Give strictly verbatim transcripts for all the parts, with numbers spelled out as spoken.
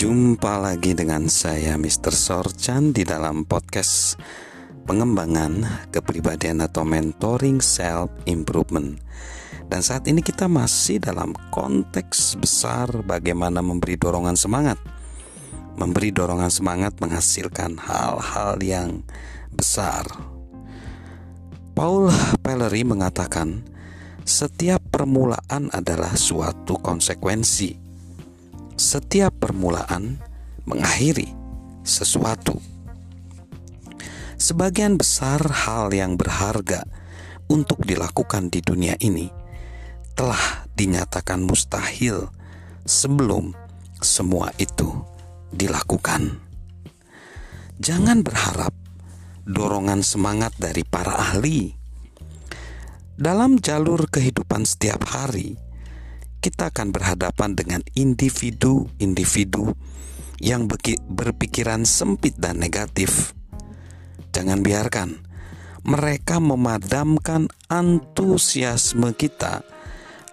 Jumpa lagi dengan saya mister Sorchan di dalam podcast pengembangan kepribadian atau mentoring self improvement. Dan saat ini kita masih dalam konteks besar bagaimana memberi dorongan semangat. Memberi dorongan semangat menghasilkan hal-hal yang besar. Paul Valery mengatakan, setiap permulaan adalah suatu konsekuensi. Setiap permulaan mengakhiri sesuatu. Sebagian besar hal yang berharga untuk dilakukan di dunia ini telah dinyatakan mustahil sebelum semua itu dilakukan. Jangan berharap dorongan semangat dari para ahli. Dalam jalur kehidupan setiap hari, kita akan berhadapan dengan individu-individu yang berpikiran sempit dan negatif. Jangan biarkan mereka memadamkan antusiasme kita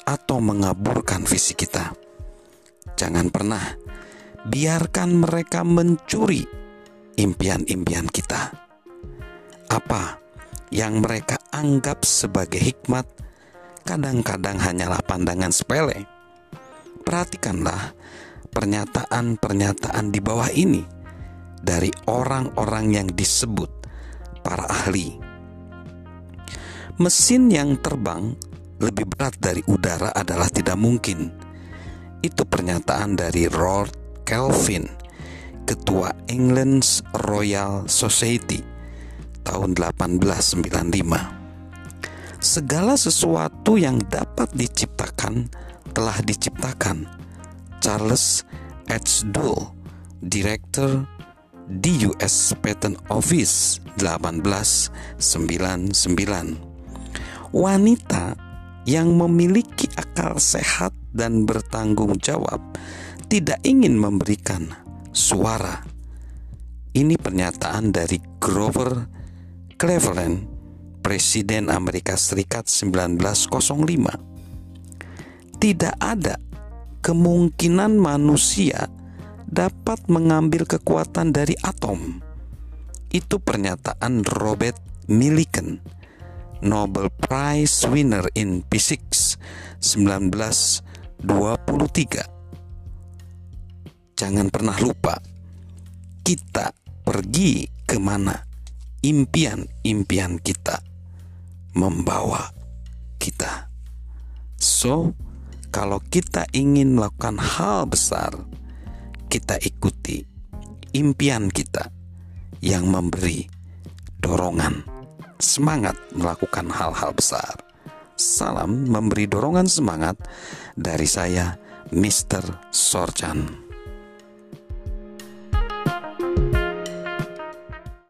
atau mengaburkan visi kita. Jangan pernah biarkan mereka mencuri impian-impian kita. Apa yang mereka anggap sebagai hikmat kadang-kadang hanyalah pandangan sepele. Perhatikanlah pernyataan-pernyataan di bawah ini dari orang-orang yang disebut para ahli. Mesin yang terbang lebih berat dari udara adalah tidak mungkin. Itu pernyataan dari Lord Kelvin, Ketua England's Royal Society tahun delapan belas sembilan puluh lima. Segala sesuatu yang dapat diciptakan telah diciptakan. Charles H. Dull, Director di U S Patent Office delapan belas sembilan puluh sembilan. Wanita yang memiliki akal sehat dan bertanggung jawab tidak ingin memberikan suara. Ini pernyataan dari Grover Cleveland, Presiden Amerika Serikat sembilan belas nol lima. Tidak ada kemungkinan manusia dapat mengambil kekuatan dari atom. Itu pernyataan Robert Millikan, Nobel Prize winner in Physics sembilan belas dua puluh tiga. Jangan pernah lupa, kita pergi kemana impian-impian kita membawa kita. So, kalau kita ingin melakukan hal besar, kita ikuti impian kita yang memberi dorongan semangat melakukan hal-hal besar. Salam memberi dorongan semangat dari saya mister Sorchan.